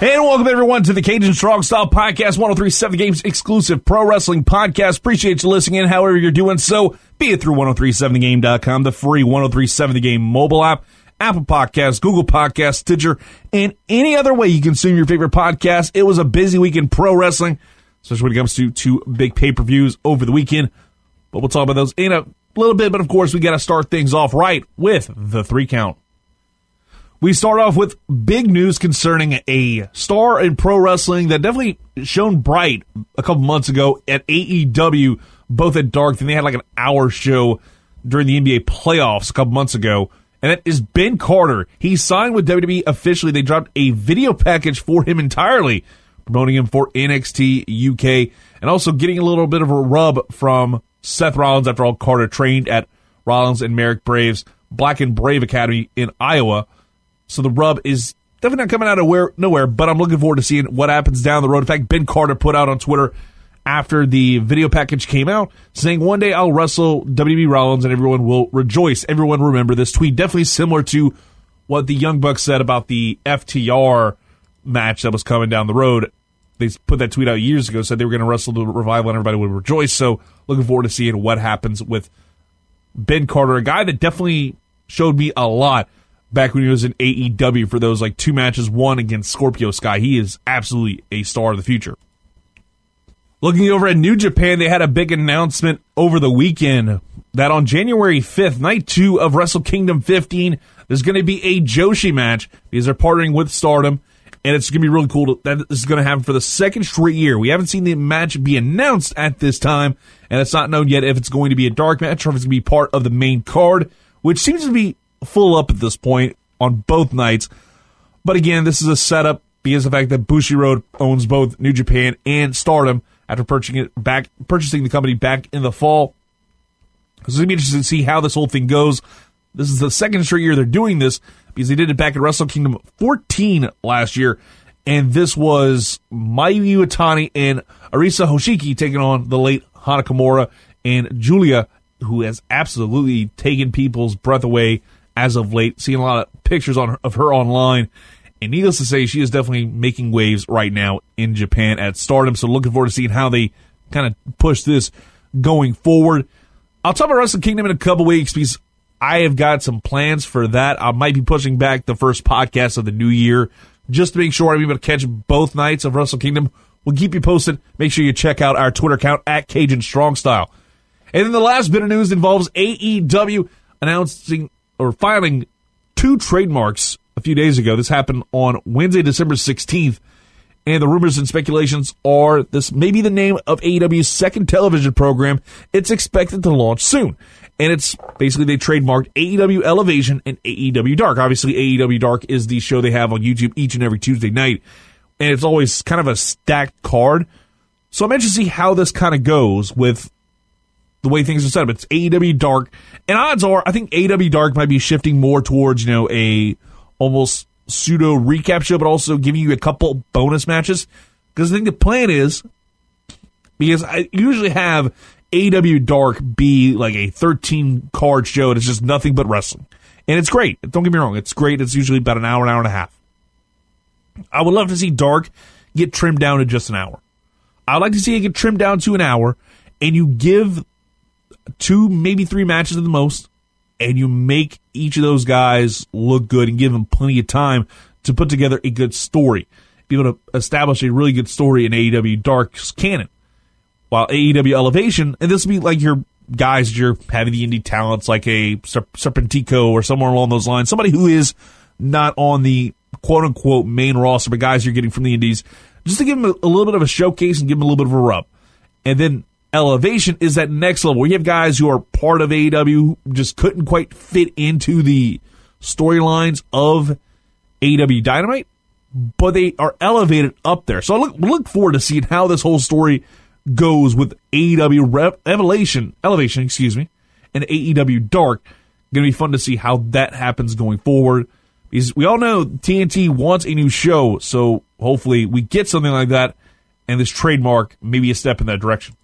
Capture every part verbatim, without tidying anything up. Hey, and welcome everyone to the Cajun Strong Style Podcast, one oh three point seven Games exclusive pro wrestling podcast. Appreciate you listening in, however you're doing so, be it through one oh three point seven the game dot com, the free one oh three point seven The Game mobile app, Apple Podcasts, Google Podcasts, Stitcher, and any other way you consume your favorite podcast. It was a busy week in pro wrestling, especially when it comes to two big pay-per-views over the weekend, but we'll talk about those in a little bit. But of course, we got to start things off right with the three count. We start off with big news concerning a star in pro wrestling that definitely shone bright a couple months ago at A E W, both at Dark. Then they had like an hour show during the N B A playoffs a couple months ago, and that is Ben Carter. He signed with W W E officially. They dropped a video package for him entirely, promoting him for N X T U K, and also getting a little bit of a rub from Seth Rollins. After all, Carter trained at Rollins and Merrick Brave's Black and Brave Academy in Iowa. So the rub is definitely not coming out of nowhere, but I'm looking forward to seeing what happens down the road. In fact, Ben Carter put out on Twitter after the video package came out saying, "One day I'll wrestle W W E Rollins and everyone will rejoice. Everyone remember this tweet." Definitely similar to what the Young Bucks said about the F T R match that was coming down the road. They put that tweet out years ago, said they were going to wrestle the Revival and everybody would rejoice. So looking forward to seeing what happens with Ben Carter, a guy that definitely showed me a lot back when he was in A E W for those like two matches, one against Scorpio Sky. He is absolutely a star of the future. Looking over at New Japan, they had a big announcement over the weekend that on January fifth, night two of Wrestle Kingdom fifteen, there's going to be a Joshi match because they're partnering with Stardom, and it's going to be really cool to, that this is going to happen for the second straight year. We haven't seen the match be announced at this time, and it's not known yet if it's going to be a dark match or if it's going to be part of the main card, which seems to be full up at this point on both nights. But again, this is a setup because of the fact that Bushiroad owns both New Japan and Stardom after purchasing it back, purchasing the company back in the fall. So it's going to be interesting to see how this whole thing goes. This is the second straight year they're doing this because they did it back at Wrestle Kingdom fourteen last year, and this was Mayu Iwatani and Arisa Hoshiki taking on the late Hanakamura and Julia, who has absolutely taken people's breath away as of late, seeing a lot of pictures on her, of her online. And needless to say, she is definitely making waves right now in Japan at Stardom. So looking forward to seeing how they kind of push this going forward. I'll talk about Wrestle Kingdom in a couple weeks because I have got some plans for that. I might be pushing back the first podcast of the new year just to make sure I'm able to catch both nights of Wrestle Kingdom. We'll keep you posted. Make sure you check out our Twitter account at Cajun Strong Style. And then the last bit of news involves A E W announcing or filing two trademarks a few days ago. This happened on Wednesday, December sixteenth, and the rumors and speculations are this may be the name of A E W's second television program. It's expected to launch soon, and it's basically they trademarked A E W Elevation and A E W Dark. Obviously, A E W Dark is the show they have on YouTube each and every Tuesday night, and it's always kind of a stacked card. So I'm interested to see how this kind of goes with the way things are set up. It's A E W Dark, and odds are, I think A E W Dark might be shifting more towards, you know, a almost pseudo recap show, but also giving you a couple bonus matches. Because I think the plan is, because I usually have A E W Dark be like a thirteen card show, and it's just nothing but wrestling, and it's great. Don't get me wrong, it's great. It's usually about an hour, an hour and a half. I would love to see Dark get trimmed down to just an hour. I'd like to see it get trimmed down to an hour, and you give two, maybe three matches at the most, and you make each of those guys look good and give them plenty of time to put together a good story, be able to establish a really good story in A E W Dark's canon. While A E W Elevation, and this will be like your guys, you're having the indie talents like a Serpentico or somewhere along those lines, somebody who is not on the quote-unquote main roster, but guys you're getting from the indies, just to give them a little bit of a showcase and give them a little bit of a rub. And then Elevation is that next level where you have guys who are part of A E W who just couldn't quite fit into the storylines of A E W Dynamite, but they are elevated up there. So I look, look forward to seeing how this whole story goes with A E W Elevation, Elevation, excuse me, and A E W Dark. Going to be fun to see how that happens going forward. Because we all know T N T wants a new show, so hopefully we get something like that, and this trademark may be a step in that direction.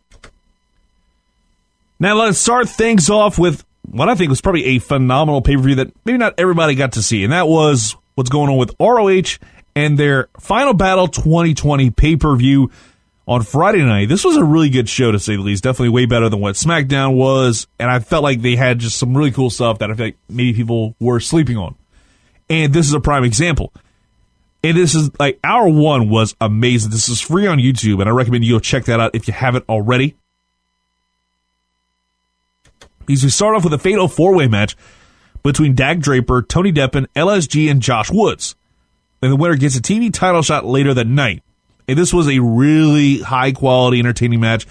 Now let's start things off with what I think was probably a phenomenal pay-per-view that maybe not everybody got to see, and that was what's going on with R O H and their Final Battle twenty twenty pay-per-view on Friday night. This was a really good show, to say the least. Definitely way better than what SmackDown was, and I felt like they had just some really cool stuff that I feel like maybe people were sleeping on. And this is a prime example. And this is, like, hour one was amazing. This is free on YouTube, and I recommend you go check that out if you haven't already. Because we start off with a fatal four-way match between Dag Draper, Tony Deppen, L S G, and Josh Woods. And the winner gets a T V title shot later that night. And this was a really high-quality, entertaining match.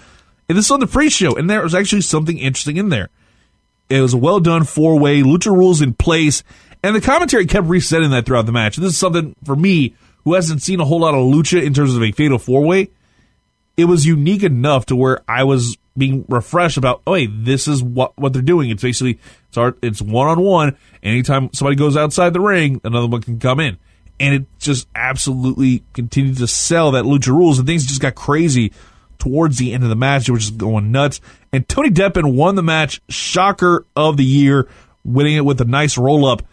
And this is on the pre-show, and there was actually something interesting in there. It was a well-done four-way, Lucha rules in place, and the commentary kept resetting that throughout the match. This is something, for me, who hasn't seen a whole lot of Lucha in terms of a fatal four-way, it was unique enough to where I was being refreshed about, oh, hey, this is what, what they're doing. It's basically, it's, our, it's one-on-one. Anytime somebody goes outside the ring, another one can come in. And it just absolutely continued to sell that Lucha rules, and things just got crazy towards the end of the match. They were just going nuts. And Tony Deppen won the match, shocker of the year, winning it with a nice roll-up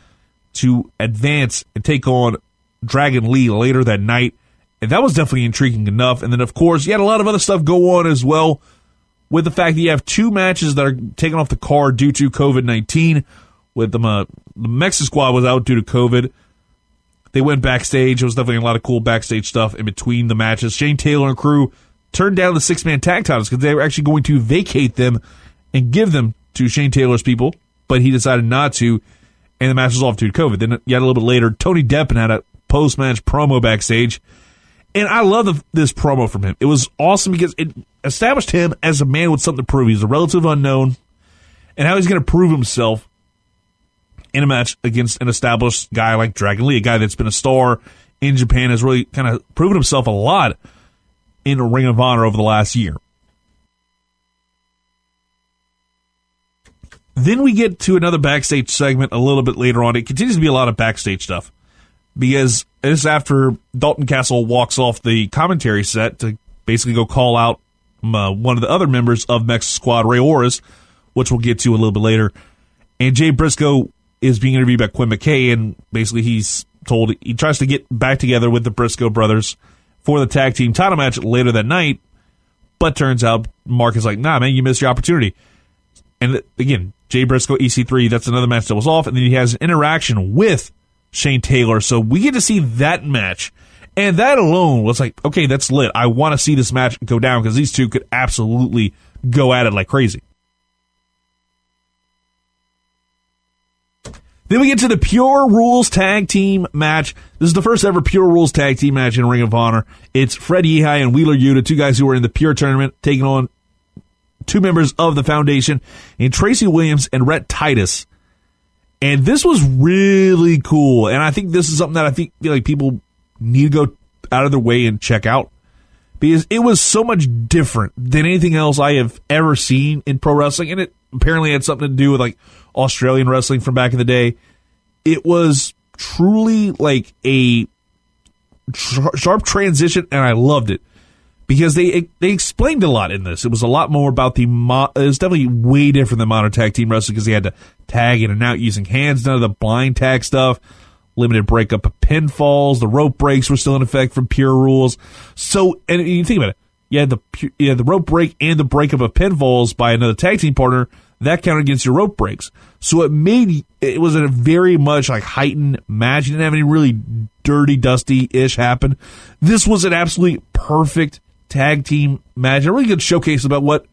to advance and take on Dragon Lee later that night. And that was definitely intriguing enough. And then, of course, you had a lot of other stuff go on as well with the fact that you have two matches that are taken off the card due to covid nineteen. With them, uh, the Mexico Squad was out due to COVID. They went backstage. It was definitely a lot of cool backstage stuff in between the matches. Shane Taylor and crew turned down the six-man tag titles because they were actually going to vacate them and give them to Shane Taylor's people, but he decided not to, and the match was off due to COVID. Then yet a little bit later, Tony Deppen had a post-match promo backstage, and I love the, this promo from him. It was awesome because it established him as a man with something to prove. He's a relative unknown, and how he's going to prove himself in a match against an established guy like Dragon Lee, a guy that's been a star in Japan, has really kind of proven himself a lot in a Ring of Honor over the last year. Then we get to another backstage segment a little bit later on. It continues to be a lot of backstage stuff because it's after Dalton Castle walks off the commentary set to basically go call out uh, one of the other members of Mexico Squad, Ray Orris, which we'll get to a little bit later. And Jay Briscoe is being interviewed by Quinn McKay, and basically he's told he tries to get back together with the Briscoe brothers for the tag team title match later that night, but turns out Mark is like, nah, man, you missed your opportunity. And again, Jay Briscoe, E C three, that's another match that was off, and then he has an interaction with Shane Taylor, so we get to see that match, and that alone was like, okay, that's lit. I want to see this match go down, because these two could absolutely go at it like crazy. Then we get to the Pure Rules Tag Team match. This is the first ever Pure Rules Tag Team match in Ring of Honor. It's Fred Yehai and Wheeler Yuta, two guys who were in the Pure Tournament, taking on two members of the Foundation, and Tracy Williams and Rhett Titus. And this was really cool. And I think this is something that I think feel like people need to go out of their way and check out, because it was so much different than anything else I have ever seen in pro wrestling. And it apparently had something to do with, like, Australian wrestling from back in the day. It was truly like a tr- sharp transition, and I loved it because they they explained a lot in this. It was a lot more about the mo- it was definitely way different than modern tag team wrestling, because they had to tag in and out using hands, none of the blind tag stuff, limited breakup of pinfalls, the rope breaks were still in effect from Pure Rules. So, and you think about it, you had the you had the rope break and the breakup of pinfalls by another tag team partner. That counted against your rope breaks. So it made, it was a very much like heightened match. You didn't have any really dirty, dusty-ish happen. This was an absolutely perfect tag team match. A really good showcase about what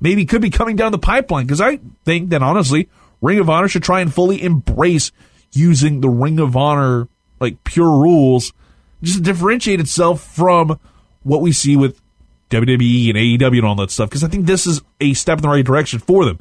maybe could be coming down the pipeline. Because I think that, honestly, Ring of Honor should try and fully embrace using the Ring of Honor, like, Pure Rules, just to differentiate itself from what we see with W W E and A E W and all that stuff. Because I think this is a step in the right direction for them.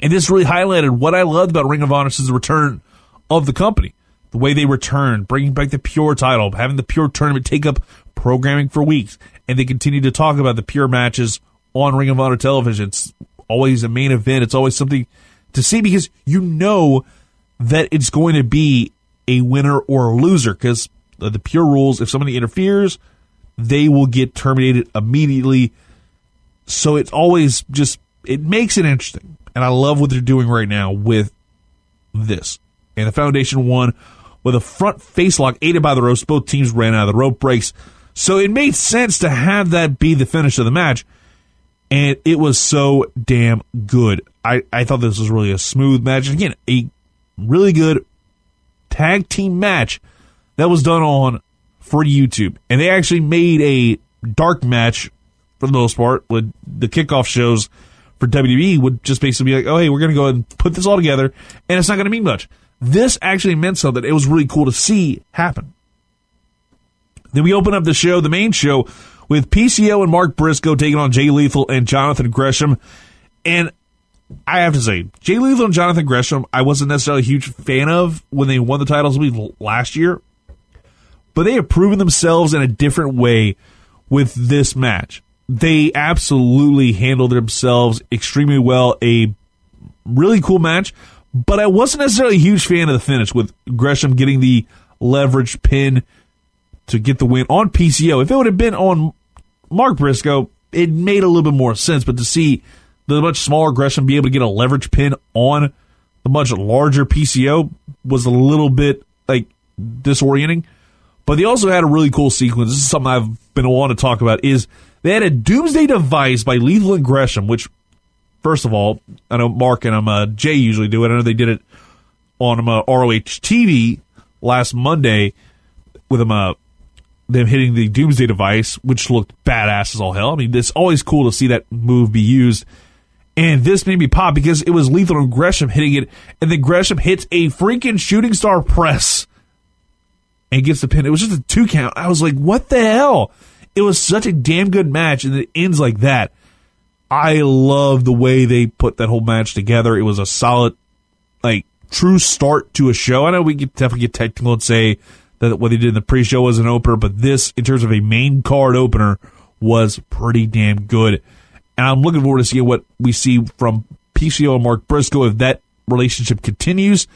And this really highlighted what I loved about Ring of Honor since the return of the company. The way they returned, bringing back the Pure title, having the Pure tournament take up programming for weeks, and they continue to talk about the pure matches on Ring of Honor television. It's always a main event. It's always something to see because you know that it's going to be a winner or a loser because the pure rules, if somebody interferes, they will get terminated immediately. So it's always just, it makes it interesting. And I love what they're doing right now with this. And the Foundation won with a front face lock aided by the ropes. Both teams ran out of the rope breaks. So it made sense to have that be the finish of the match. And it was so damn good. I, I thought this was really a smooth match. And again, a really good tag team match that was done on for YouTube. And they actually made a dark match for the most part with the kickoff shows for W W E would just basically be like, oh, hey, we're going to go ahead and put this all together, and it's not going to mean much. This actually meant something. It was really cool to see happen. Then we open up the show, the main show, with P C O and Mark Briscoe taking on Jay Lethal and Jonathan Gresham. And I have to say, Jay Lethal and Jonathan Gresham, I wasn't necessarily a huge fan of when they won the titles last year, but they have proven themselves in a different way with this match. They absolutely handled themselves extremely well. A really cool match, but I wasn't necessarily a huge fan of the finish with Gresham getting the leverage pin to get the win on P C O. If it would have been on Mark Briscoe, it made a little bit more sense, but to see the much smaller Gresham be able to get a leverage pin on the much larger P C O was a little bit like disorienting, but they also had a really cool sequence. This is something I've been wanting to talk about is they had a doomsday device by Lethal and Gresham, which, first of all, I know Mark and um, uh, Jay usually do it. I know they did it on um, uh, R O H T V last Monday with um, uh, them hitting the doomsday device, which looked badass as all hell. I mean, it's always cool to see that move be used. And this made me pop because it was Lethal and Gresham hitting it, and then Gresham hits a freaking shooting star press and gets the pin. It was just a two count. I was like, what the hell? It was such a damn good match, and it ends like that. I love the way they put that whole match together. It was a solid, like, true start to a show. I know we could definitely get technical and say that what they did in the pre-show was an opener, but this, in terms of a main card opener, was pretty damn good. And I'm looking forward to seeing what we see from P C O and Mark Briscoe if that relationship continues.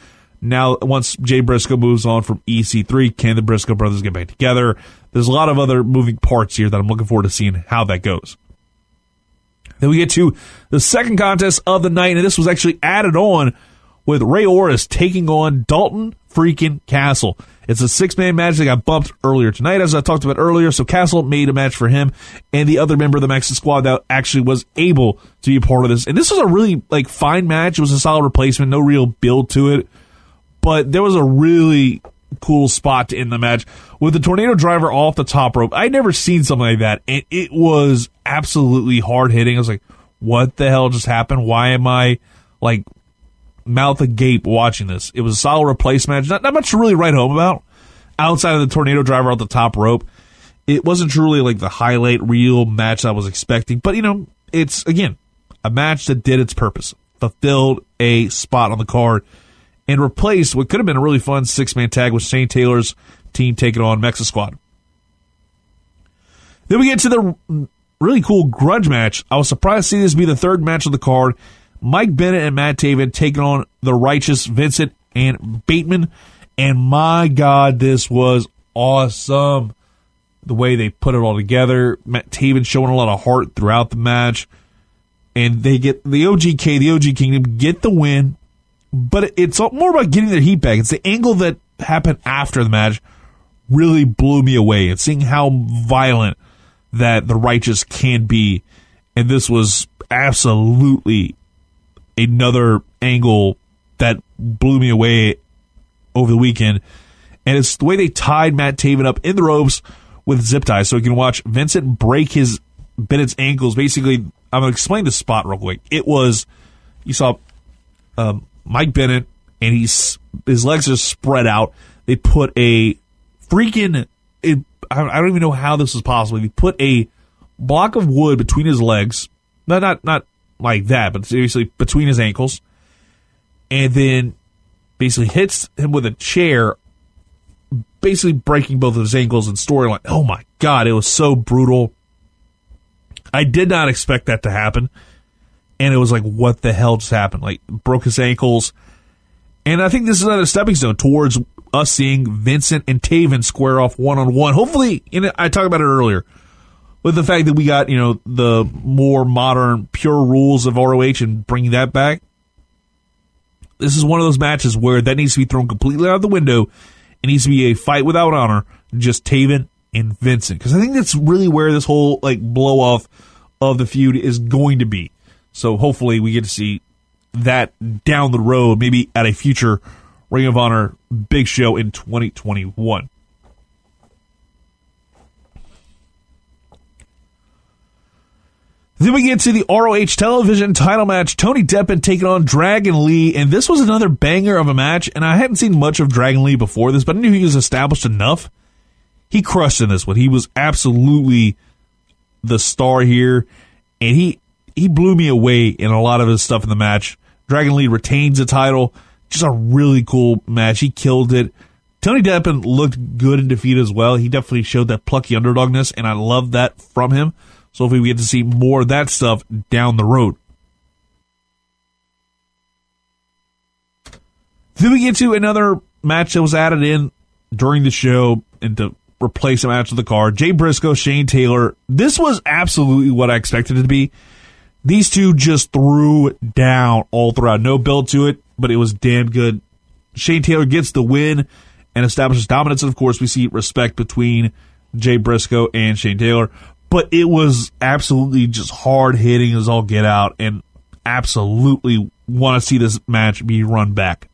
Now, once Jay Briscoe moves on from E C three, can the Briscoe brothers get back together? There's a lot of other moving parts here that I'm looking forward to seeing how that goes. Then we get to the second contest of the night, and this was actually added on with Ray Orris taking on Dalton freaking Castle. It's a six-man match that got bumped earlier tonight, as I talked about earlier, so Castle made a match for him and the other member of the Mexico Squad that actually was able to be a part of this. And this was a really like fine match. It was a solid replacement, no real build to it. But there was a really cool spot to end the match with the tornado driver off the top rope. I'd never seen something like that, and it was absolutely hard-hitting. I was like, what the hell just happened? Why am I, like, mouth agape watching this? It was a solid replace match. Not, not much to really write home about outside of the tornado driver off the top rope. It wasn't truly, like, the highlight reel match I was expecting. But, you know, it's, again, a match that did its purpose, fulfilled a spot on the card, and replaced what could have been a really fun six-man tag with Shane Taylor's team taking on Mexico Squad. Then we get to the really cool grudge match. I was surprised to see this be the third match of the card. Mike Bennett and Matt Taven taking on the Righteous Vincent and Bateman. And my God, this was awesome. The way they put it all together. Matt Taven showing a lot of heart throughout the match. And they get the O G K, the O G Kingdom, get the win. But it's more about getting their heat back. It's the angle that happened after the match really blew me away. And seeing how violent that the Righteous can be. And this was absolutely another angle that blew me away over the weekend. And it's the way they tied Matt Taven up in the ropes with zip ties. So you can watch Vincent break his Bennett's ankles. Basically, I'm going to explain the spot real quick. It was, you saw... Um, Mike Bennett, and he's, his legs are spread out. They put a freaking, it, I don't even know how this was possible. They put a block of wood between his legs, not not not like that, but seriously between his ankles, and then basically hits him with a chair basically breaking both of his ankles and storyline. Oh my God, it was so brutal. I did not expect that to happen. And it was like, what the hell just happened? Like, broke his ankles. And I think this is another stepping stone towards us seeing Vincent and Taven square off one-on-one. Hopefully, and I talked about it earlier, with the fact that we got, you know, the more modern, pure rules of R O H and bringing that back. This is one of those matches where that needs to be thrown completely out the window. It needs to be a fight without honor, just Taven and Vincent. Because I think that's really where this whole, like, blow-off of the feud is going to be. So hopefully we get to see that down the road, maybe at a future Ring of Honor big show in twenty twenty-one. Then we get to the R O H television title match. Tony Deppen taking on Dragon Lee, and this was another banger of a match, and I hadn't seen much of Dragon Lee before this, but I knew he was established enough. He crushed in this one. He was absolutely the star here, and he he blew me away in a lot of his stuff in the match. Dragon Lee retains the title. Just a really cool match. He killed it. Tony Deppen looked good in defeat as well. He definitely showed that plucky underdogness, and I love that from him. So hopefully we get to see more of that stuff down the road. Then we get to another match that was added in during the show and to replace a match with the card. Jay Briscoe, Shane Taylor. This was absolutely what I expected it to be. These two just threw down all throughout. No build to it, but it was damn good. Shane Taylor gets the win and establishes dominance. And, of course, we see respect between Jay Briscoe and Shane Taylor. But it was absolutely just hard-hitting as all get out, and absolutely want to see this match be run back.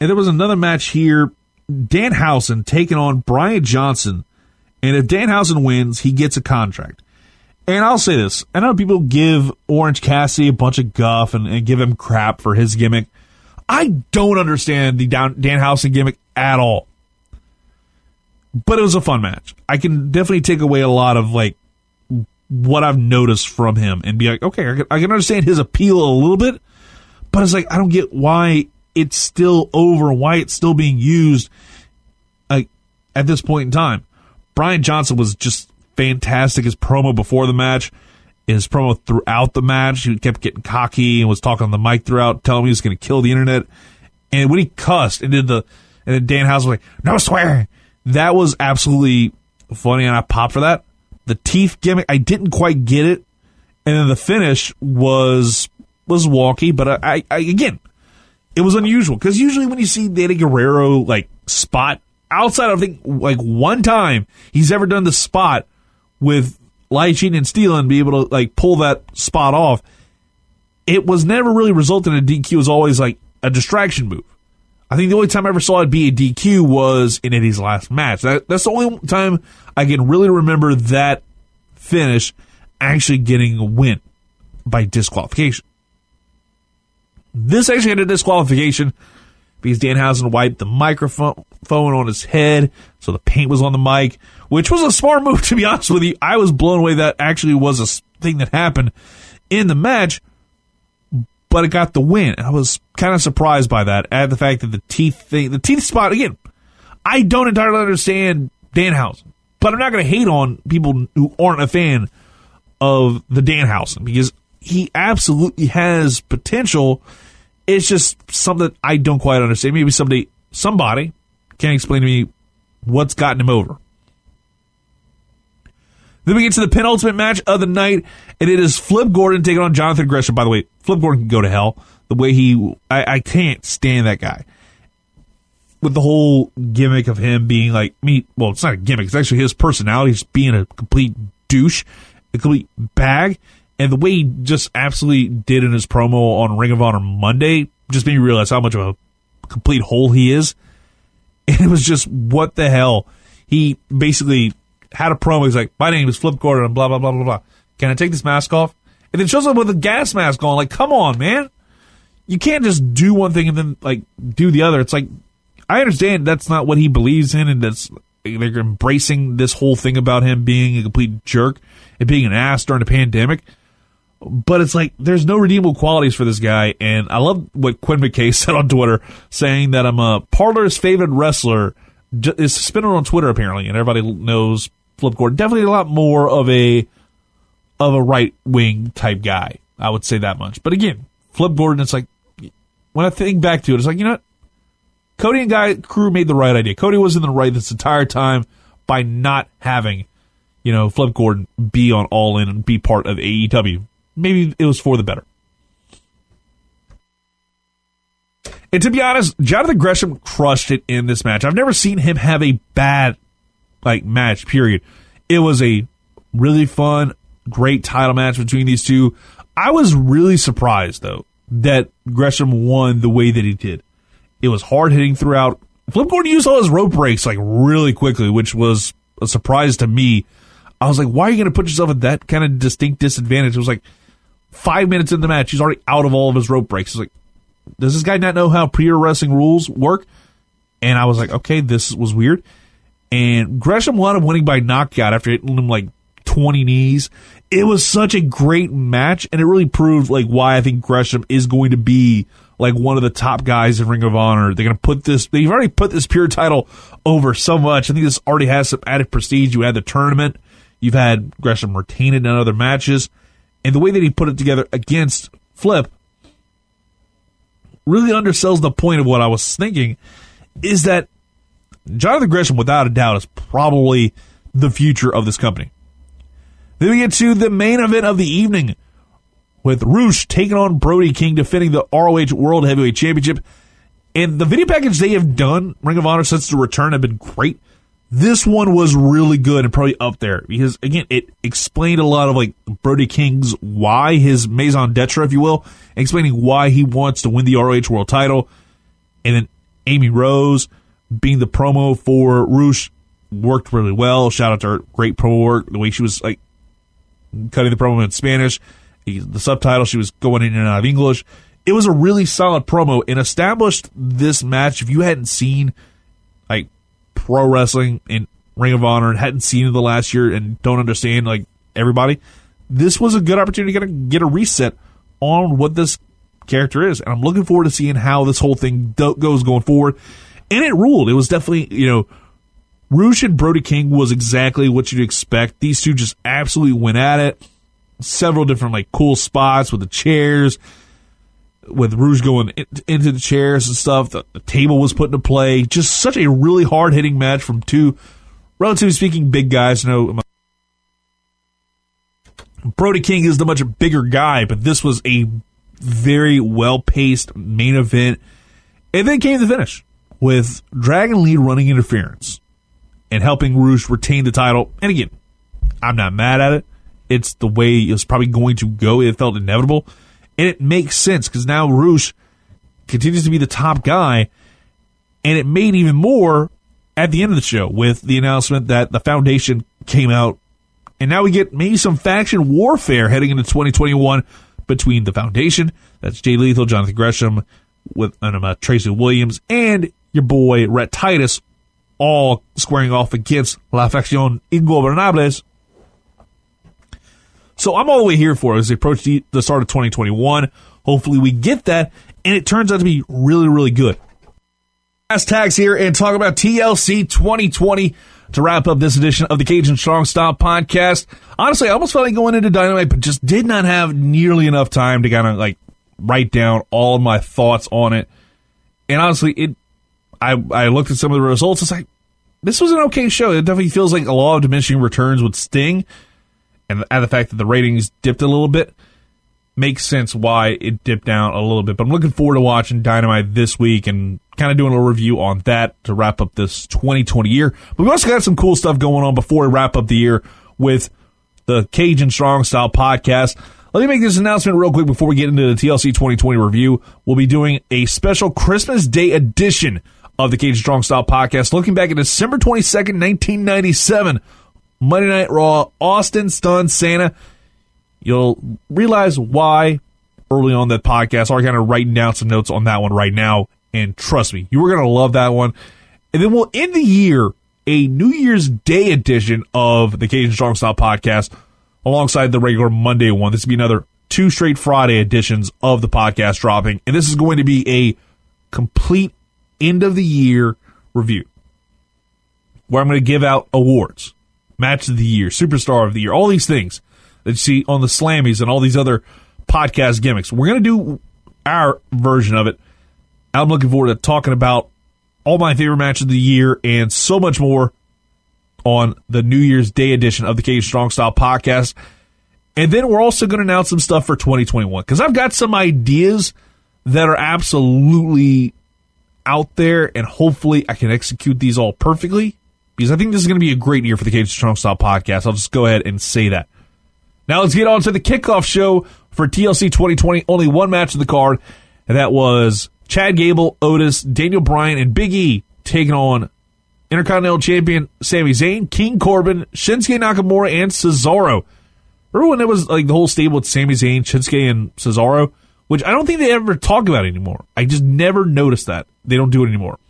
And there was another match here. Danhausen taking on Brian Johnson. And if Danhausen wins, he gets a contract. And I'll say this. I know people give Orange Cassidy a bunch of guff and, and give him crap for his gimmick. I don't understand the Dan- Danhausen gimmick at all. But it was a fun match. I can definitely take away a lot of like what I've noticed from him and be like, okay, I can, I can understand his appeal a little bit. But it's like, I don't get why it's still over, why it's still being used like at this point in time. Brian Johnson was just fantastic. His promo before the match, his promo throughout the match, he kept getting cocky and was talking on the mic throughout, telling me he was going to kill the internet. And when he cussed and did the, and then Danhausen was like, no swearing. That was absolutely funny, and I popped for that. The teeth gimmick, I didn't quite get it. And then the finish was was wonky, but I, I, I again, it was unusual. Because usually when you see Danny Guerrero like spot, outside of, I think, like one time he's ever done the spot with Lychee and Steele and be able to like pull that spot off, it was never really resulted in a D Q. It was always like a distraction move. I think the only time I ever saw it be a D Q was in Eddie's last match. That, that's the only time I can really remember that finish actually getting a win by disqualification. This actually had a disqualification because Danhausen wiped the microphone on his head, so the paint was on the mic, which was a smart move, to be honest with you. I was blown away that actually was a thing that happened in the match. But it got the win, and I was kind of surprised by that. At the fact that the teeth thing, the teeth spot again, I don't entirely understand Danhausen, but I'm not going to hate on people who aren't a fan of the Danhausen because he absolutely has potential. It's just something that I don't quite understand. Maybe somebody, somebody, can explain to me what's gotten him over. Then we get to the penultimate match of the night, and it is Flip Gordon taking on Jonathan Gresham. By the way, Flip Gordon can go to hell. The way he, I, I can't stand that guy. With the whole gimmick of him being like, me, well, it's not a gimmick. It's actually his personality. He's being a complete douche, a complete bag. And the way he just absolutely did in his promo on Ring of Honor Monday just made me realize how much of a complete hole he is. And it was just, what the hell? He basically had a promo. He's like, my name is Flip Gordon, blah, blah, blah, blah, blah. Can I take this mask off? And then shows up with a gas mask on. Like, come on, man. You can't just do one thing and then, like, do the other. It's like, I understand that's not what he believes in, and that's they're embracing this whole thing about him being a complete jerk and being an ass during the pandemic. But it's like, there's no redeemable qualities for this guy. And I love what Quinn McKay said on Twitter, saying that I'm a Parler's favorite wrestler. Is suspended on Twitter, apparently, and everybody knows Flip Gordon. Definitely a lot more of a of a right-wing type guy. I would say that much. But again, Flip Gordon, it's like, when I think back to it, it's like, you know what? Cody and guy crew made the right idea. Cody was in the right this entire time by not having, you know, Flip Gordon be on All In and be part of A E W. Maybe it was for the better. And to be honest, Jonathan Gresham crushed it in this match. I've never seen him have a bad, like, match, period. It was a really fun, great title match between these two. I was really surprised, though, that Gresham won the way that he did. It was hard-hitting throughout. Flip Gordon used all his rope breaks, like, really quickly, which was a surprise to me. I was like, why are you going to put yourself at that kind of distinct disadvantage? It was like five minutes into the match, he's already out of all of his rope breaks. It's like, does this guy not know how pre wrestling rules work? And I was like, okay, this was weird. And Gresham wound up winning by knockout after hitting him like twenty knees. It was such a great match, and it really proved like why I think Gresham is going to be like one of the top guys in Ring of Honor. They're going to put this, they've already put this pure title over so much. I think this already has some added prestige. You had the tournament, you've had Gresham retain it in other matches, and the way that he put it together against Flip really undersells the point of what I was thinking, is that Jonathan Gresham, without a doubt, is probably the future of this company. Then we get to the main event of the evening, with Roosh taking on Brody King, defending the R O H World Heavyweight Championship. And the video package they have done, Ring of Honor, since the return have been great. This one was really good and probably up there because, again, it explained a lot of like Brody King's why, his raison d'etre, if you will, explaining why he wants to win the R O H World title. And then Amy Rose being the promo for Roosh worked really well. Shout out to her. Great promo work. The way she was like cutting the promo in Spanish, the subtitle, she was going in and out of English. It was a really solid promo and established this match. If you hadn't seen like pro wrestling in Ring of Honor and hadn't seen it the last year and don't understand like everybody, this was a good opportunity to get a, get a reset on what this character is, and I'm looking forward to seeing how this whole thing do- goes going forward. And it ruled. It was definitely, you know, Roosh and Brody King was exactly what you'd expect. These two just absolutely went at it. Several different like cool spots with the chairs, with Roosh going in, into the chairs and stuff. The, the table was put into play. Just such a really hard-hitting match from two, relatively speaking, big guys. No, Brody King is the much bigger guy, but this was a very well-paced main event. And then came the finish with Dragon Lee running interference and helping Roosh retain the title. And again, I'm not mad at it. It's the way it was probably going to go. It felt inevitable. And it makes sense because now Roosh continues to be the top guy, and it made even more at the end of the show with the announcement that the Foundation came out, and now we get maybe some faction warfare heading into twenty twenty-one between the Foundation, that's Jay Lethal, Jonathan Gresham, with uh, Tracy Williams, and your boy Rhett Titus, all squaring off against La Facción Ingobernables. So I'm all the way here for it as they approach the start of twenty twenty-one. Hopefully we get that, and it turns out to be really, really good. Last tags here and talk about T L C twenty twenty to wrap up this edition of the Cajun Strong Style Podcast. Honestly, I almost felt like going into Dynamite, but just did not have nearly enough time to kind of like write down all of my thoughts on it. And honestly, it I, I looked at some of the results. It's like, this was an okay show. It definitely feels like a law of diminishing returns would sting. And the fact that the ratings dipped a little bit makes sense why it dipped down a little bit. But I'm looking forward to watching Dynamite this week and kind of doing a review on that to wrap up this twenty twenty year. But we also got some cool stuff going on before we wrap up the year with the Cajun Strong Style Podcast. Let me make this announcement real quick before we get into the T L C twenty twenty review. We'll be doing a special Christmas Day edition of the Cajun Strong Style Podcast, looking back at December twenty-second, nineteen ninety-seven. Monday Night Raw, Austin stunned Santa. You'll realize why early on that podcast. I'm kind of writing down some notes on that one right now, and trust me, you were going to love that one. And then we'll end the year, a New Year's Day edition of the Cajun Strong Style Podcast alongside the regular Monday one. This will be another two straight Friday editions of the podcast dropping, and this is going to be a complete end-of-the-year review where I'm going to give out awards, Match of the Year, Superstar of the Year, all these things that you see on the Slammies and all these other podcast gimmicks. We're going to do our version of it. I'm looking forward to talking about all my favorite matches of the year and so much more on the New Year's Day edition of the Cajun Strong Style Podcast. And then we're also going to announce some stuff for twenty twenty-one, because I've got some ideas that are absolutely out there, and hopefully I can execute these all perfectly, because I think this is going to be a great year for the Cajun Strong Style Podcast. I'll just go ahead and say that. Now let's get on to the kickoff show for T L C twenty twenty. Only one match of the card, and that was Chad Gable, Otis, Daniel Bryan, and Big E taking on Intercontinental Champion Sami Zayn, King Corbin, Shinsuke Nakamura, and Cesaro. Remember when it was like the whole stable with Sami Zayn, Shinsuke, and Cesaro? Which I don't think they ever talk about anymore. I just never noticed that. They don't do it anymore.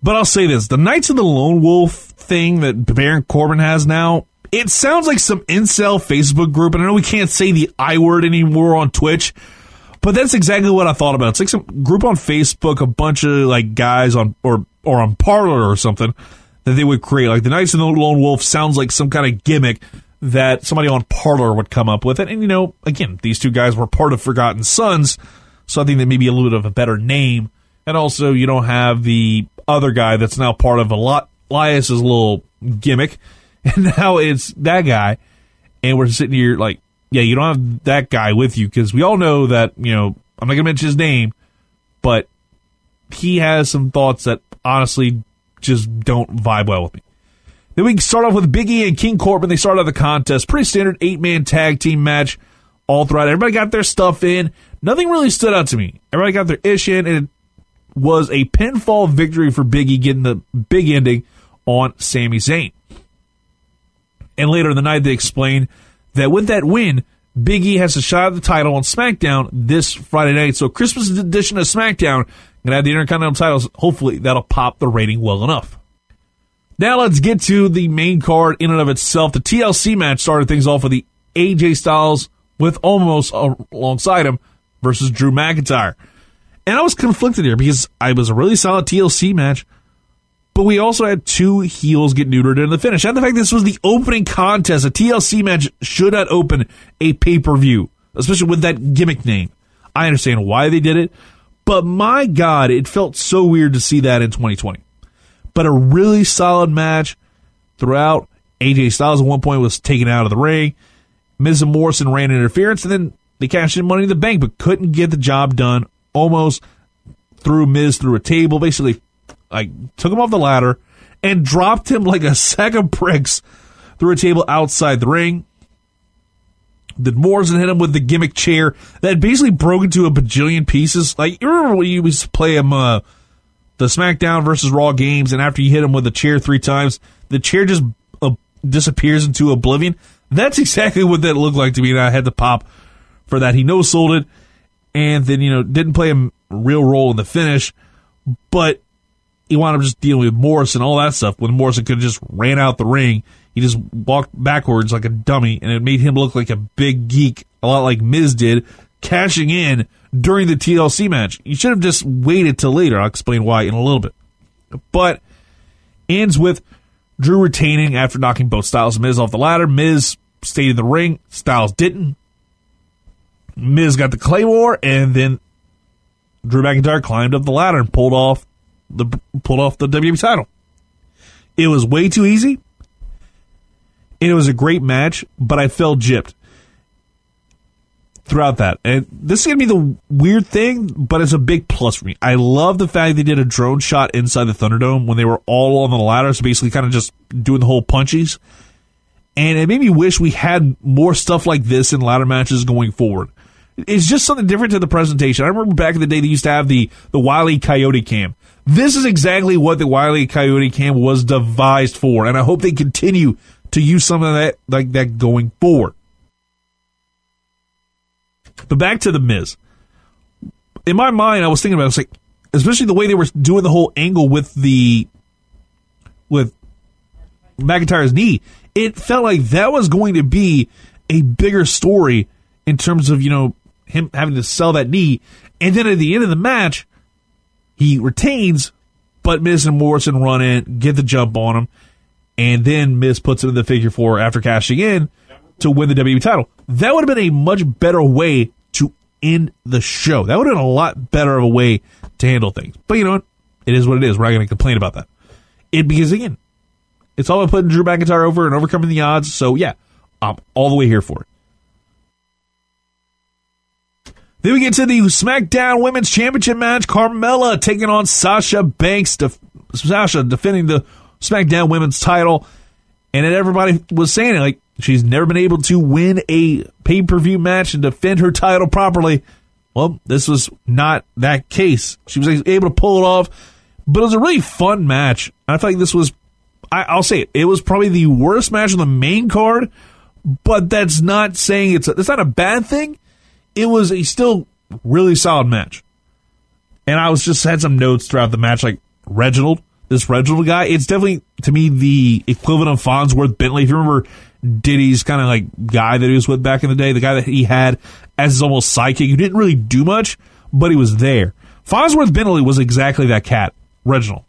But I'll say this. The Knights of the Lone Wolf thing that Baron Corbin has now, it sounds like some incel Facebook group. And I know we can't say the I word anymore on Twitch, but that's exactly what I thought about. It's like some group on Facebook, a bunch of like guys on or or on Parler or something that they would create. Like the Knights of the Lone Wolf sounds like some kind of gimmick that somebody on Parler would come up with. And, and you know, again, these two guys were part of Forgotten Sons, so I think that maybe a little bit of a better name. And also, you don't have the other guy that's now part of Elias's little gimmick, and now it's that guy. And we're sitting here like, yeah, you don't have that guy with you, because we all know that, you know, I'm not going to mention his name, but he has some thoughts that honestly just don't vibe well with me. Then we start off with Big E and King Corbin. They start out the contest. Pretty standard eight-man tag team match all throughout. Everybody got their stuff in. Nothing really stood out to me. Everybody got their ish in, and it was a pinfall victory for Big E, getting the big ending on Sami Zayn. And later in the night, they explained that with that win, Big E has a shot at the title on SmackDown this Friday night. So Christmas edition of SmackDown, going to have the Intercontinental titles. Hopefully that'll pop the rating well enough. Now let's get to the main card in and of itself. The T L C match started things off with the A J Styles with Almost alongside him versus Drew McIntyre. And I was conflicted here because it was a really solid T L C match, but we also had two heels get neutered in the finish. And the fact this was the opening contest, a T L C match should not open a pay-per-view, especially with that gimmick name. I understand why they did it, but my God, it felt so weird to see that in twenty twenty. But a really solid match throughout. A J Styles at one point was taken out of the ring. Miz and Morrison ran interference, and then they cashed in Money in the Bank, but couldn't get the job done. Almost threw Miz through a table, basically like took him off the ladder and dropped him like a sack of bricks through a table outside the ring. Then Morrison hit him with the gimmick chair that basically broke into a bajillion pieces. Like, you remember when you used to play him uh, the SmackDown versus Raw games, and after you hit him with the chair three times, the chair just uh, disappears into oblivion? That's exactly what that looked like to me, and I had to pop for that. He no-sold it, and then, you know, didn't play a real role in the finish, but he wound up just dealing with Morrison, all that stuff, when Morrison could have just ran out the ring. He just walked backwards like a dummy, and it made him look like a big geek, a lot like Miz did, cashing in during the T L C match. You should have just waited till later. I'll explain why in a little bit. But ends with Drew retaining after knocking both Styles and Miz off the ladder. Miz stayed in the ring. Styles didn't. Miz got the Claymore, and then Drew McIntyre climbed up the ladder and pulled off the pulled off the W W E title. It was way too easy, and it was a great match, but I felt gypped throughout that. And this is going to be the weird thing, but it's a big plus for me. I love the fact they did a drone shot inside the Thunderdome when they were all on the ladder, so basically kind of just doing the whole punchies. And it made me wish we had more stuff like this in ladder matches going forward. It's just something different to the presentation. I remember back in the day they used to have the, the Wile E. Coyote cam. This is exactly what the Wile E. Coyote cam was devised for, and I hope they continue to use something of that, like that going forward. But back to The Miz. In my mind, I was thinking about it. I was like, especially the way they were doing the whole angle with the with McIntyre's knee, it felt like that was going to be a bigger story in terms of, you know, him having to sell that knee. And then at the end of the match, he retains, but Miz and Morrison run in, get the jump on him, and then Miz puts him in the figure four after cashing in to win the W W E title. That would have been a much better way to end the show. That would have been a lot better of a way to handle things. But you know what? It is what it is. We're not going to complain about that. It Because, again, it's all about putting Drew McIntyre over and overcoming the odds. So, yeah, I'm all the way here for it. Then we get to the SmackDown Women's Championship match. Carmella taking on Sasha Banks. Def- Sasha defending the SmackDown Women's title. And then everybody was saying it, like, she's never been able to win a pay-per-view match and defend her title properly. Well, this was not that case. She was able to pull it off. But it was a really fun match. I feel like this was, I, I'll say it, it was probably the worst match on the main card. But that's not saying it's, a, it's not a bad thing. It was a still really solid match. And I was just had some notes throughout the match, like Reginald, this Reginald guy. It's definitely, to me, the equivalent of Farnsworth Bentley. If you remember Diddy's kind of like guy that he was with back in the day, the guy that he had as his almost sidekick, who didn't really do much, but he was there. Farnsworth Bentley was exactly that cat, Reginald.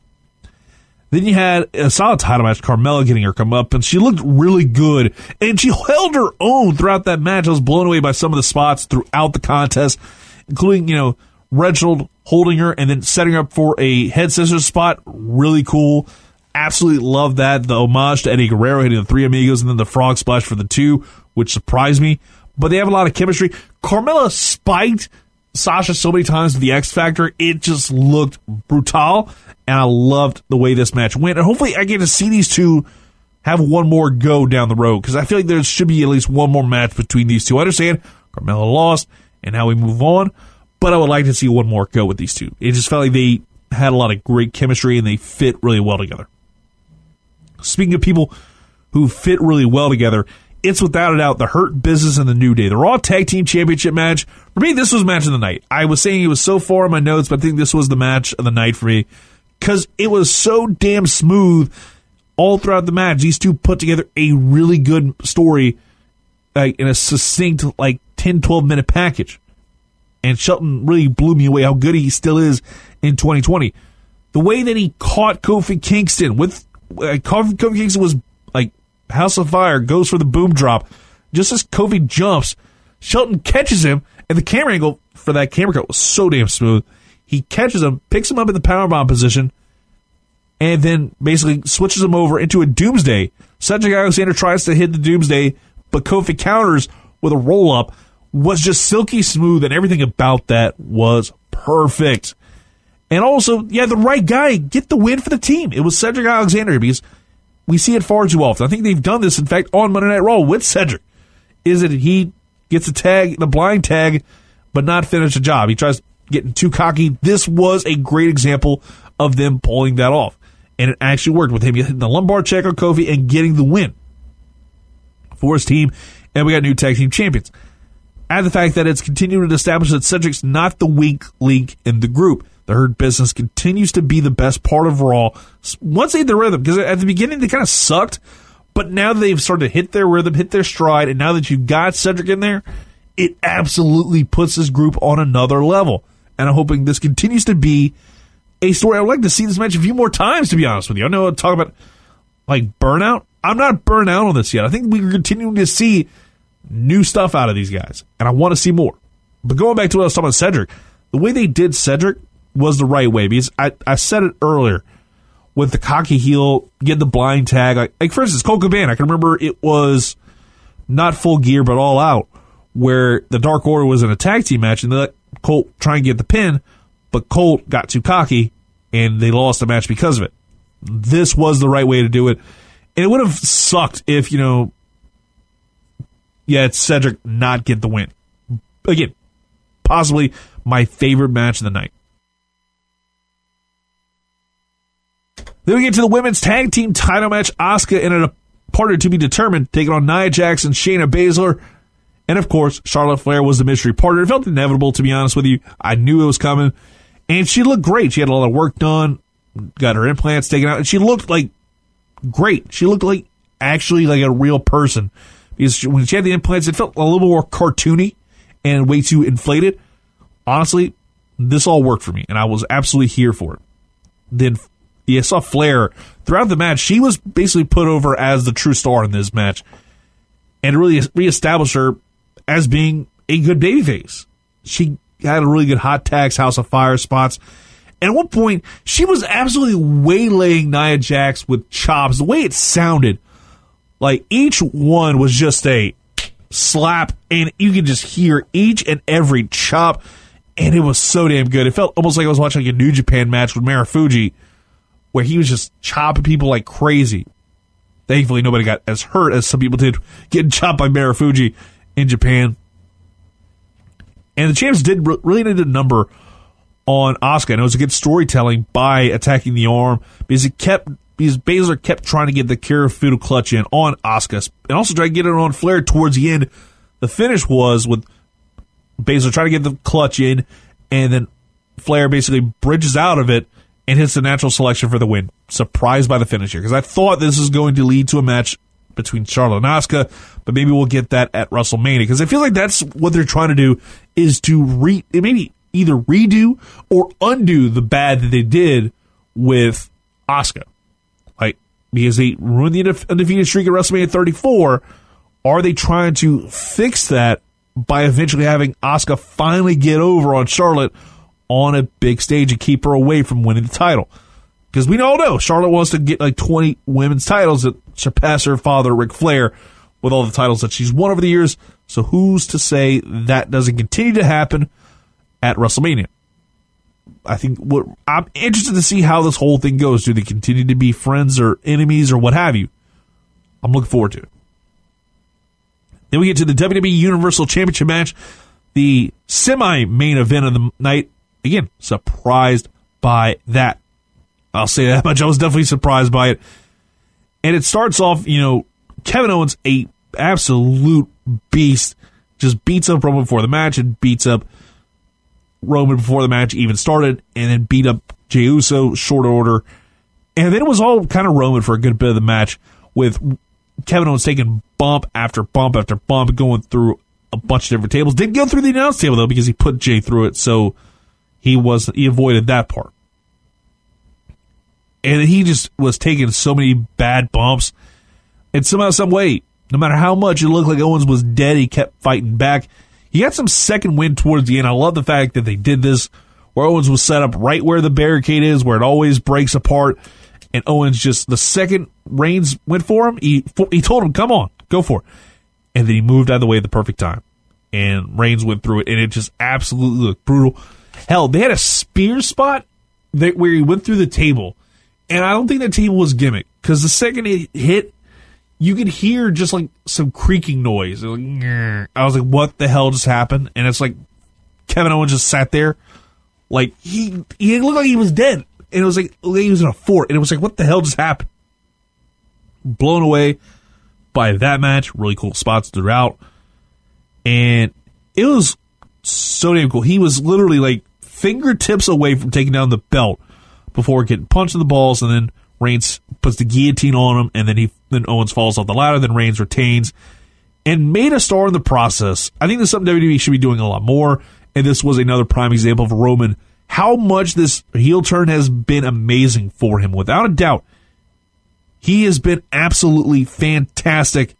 Then you had a solid title match, Carmella getting her come up, and she looked really good, and she held her own throughout that match. I was blown away by some of the spots throughout the contest, including, you know, Reginald holding her and then setting her up for a head scissors spot. Really cool. Absolutely love that. The homage to Eddie Guerrero hitting the Three Amigos and then the frog splash for the two, which surprised me. But they have a lot of chemistry. Carmella spiked Sasha so many times with the X Factor. It just looked brutal. And I loved the way this match went. And hopefully I get to see these two have one more go down the road, because I feel like there should be at least one more match between these two. I understand Carmella lost and how we move on, but I would like to see one more go with these two. It just felt like they had a lot of great chemistry and they fit really well together. Speaking of people who fit really well together, it's without a doubt the Hurt Business and the New Day. The Raw Tag Team Championship match. For me, this was match of the night. I was saying it was so far in my notes, but I think this was the match of the night for me, because it was so damn smooth all throughout the match. These two put together a really good story, like in a succinct, like ten, twelve minute package. And Shelton really blew me away how good he still is in twenty twenty. The way that he caught Kofi Kingston with uh, Kofi, Kofi Kingston was like House of Fire, goes for the boom drop. Just as Kofi jumps, Shelton catches him, and the camera angle for that camera cut was so damn smooth. He catches him, picks him up in the powerbomb position, and then basically switches him over into a Doomsday. Cedric Alexander tries to hit the Doomsday, but Kofi counters with a roll-up. Was just silky smooth, and everything about that was perfect. And also, yeah, the right guy get the win for the team. It was Cedric Alexander, because we see it far too often. I think they've done this, in fact, on Monday Night Raw with Cedric. Is that he gets a tag, the blind tag, but not finish the job. He tries to getting too cocky. This was a great example of them pulling that off. And it actually worked with him hitting the lumbar check on Kofi and getting the win for his team. And we got new tag team champions. Add the fact that it's continuing to establish that Cedric's not the weak link in the group. The Hurt Business continues to be the best part of Raw once they hit their rhythm, because at the beginning they kind of sucked, but now they've started to hit their rhythm, hit their stride, and now that you've got Cedric in there, it absolutely puts this group on another level. And I'm hoping this continues to be a story. I would like to see this match a few more times, to be honest with you. I know I talk about, like, burnout. I'm not burnt out on this yet. I think we're continuing to see new stuff out of these guys, and I want to see more. But going back to what I was talking about Cedric, the way they did Cedric was the right way, because I, I said it earlier with the cocky heel, get the blind tag. Like, like for instance, Colt Cabana, I can remember it was not Full Gear, but All Out, where the Dark Order was in a tag team match, and they're like, Colt trying to get the pin, but Colt got too cocky, and they lost the match because of it. This was the right way to do it, and it would have sucked if, you know, yeah, it's Cedric not get the win. Again, possibly my favorite match of the night. Then we get to the women's tag team title match. Asuka and a partner to be determined, taking on Nia Jax and Shayna Baszler. And, of course, Charlotte Flair was the mystery partner. It felt inevitable, to be honest with you. I knew it was coming. And she looked great. She had a lot of work done, got her implants taken out, and she looked, like, great. She looked, like, actually like a real person. Because when she had the implants, it felt a little more cartoony. and way too inflated. Honestly, this all worked for me, and I was absolutely here for it. Then yeah, I saw Flair throughout the match. She was basically put over as the true star in this match, and really reestablished her as being a good babyface. She had a really good hot tags, House of Fire spots. And at one point, she was absolutely waylaying Nia Jax with chops. The way it sounded, like each one was just a slap, and you could just hear each and every chop, and it was so damn good. It felt almost like I was watching like a New Japan match with Marufuji, where he was just chopping people like crazy. Thankfully, nobody got as hurt as some people did getting chopped by Marufuji in Japan. And the champs did really need a number on Asuka, and it was a good storytelling by attacking the arm, because it kept because Baszler kept trying to get the Kirifuda clutch in on Asuka, and also tried to get it on Flair towards the end. The finish was with Baszler trying to get the clutch in, and then Flair basically bridges out of it and hits the natural selection for the win. Surprised by the finish here, because I thought this was going to lead to a match between Charlotte and Asuka, but maybe we'll get that at WrestleMania, because I feel like that's what they're trying to do, is to re maybe either redo or undo the bad that they did with Asuka, like because they ruined the undefeated streak at WrestleMania thirty-four. Are they trying to fix that by eventually having Asuka finally get over on Charlotte on a big stage and keep her away from winning the title? Because we all know Charlotte wants to get like twenty women's titles that surpass her father, Ric Flair, with all the titles that she's won over the years. So who's to say that doesn't continue to happen at WrestleMania? I think what I'm interested to see how this whole thing goes. Do they continue to be friends or enemies or what have you? I'm looking forward to it. Then we get to the W W E Universal Championship match, the semi-main event of the night. Again, surprised by that. I'll say that much. I was definitely surprised by it. And it starts off, you know, Kevin Owens, a absolute beast, just beats up Roman before the match and beats up Roman before the match even started, and then beat up Jey Uso short order. And then it was all kind of Roman for a good bit of the match, with Kevin Owens taking bump after bump after bump, going through a bunch of different tables. Didn't go through the announce table, though, because he put Jey through it, so he was he avoided that part. And he just was taking so many bad bumps. And somehow, some way, no matter how much it looked like Owens was dead, he kept fighting back. He had some second win towards the end. I love the fact that they did this, where Owens was set up right where the barricade is, where it always breaks apart. And Owens just, the second Reigns went for him, he he told him, come on, go for it. And then he moved out of the way at the perfect time. And Reigns went through it, and it just absolutely looked brutal. Hell, they had a spear spot that where he went through the table. And I don't think that table was gimmick, because the second it hit, you could hear just like some creaking noise. Like, I was like, what the hell just happened? And it's like Kevin Owens just sat there. Like he, he looked like he was dead. And it was like, like he was in a fort. And it was like, what the hell just happened? Blown away by that match. Really cool spots throughout. And it was so damn cool. He was literally like fingertips away from taking down the belt before getting punched in the balls, and then Reigns puts the guillotine on him, and then he then Owens falls off the ladder, then Reigns retains, and made a star in the process. I think this is something W W E should be doing a lot more, and this was another prime example of Roman, how much this heel turn has been amazing for him. Without a doubt, he has been absolutely fantastic.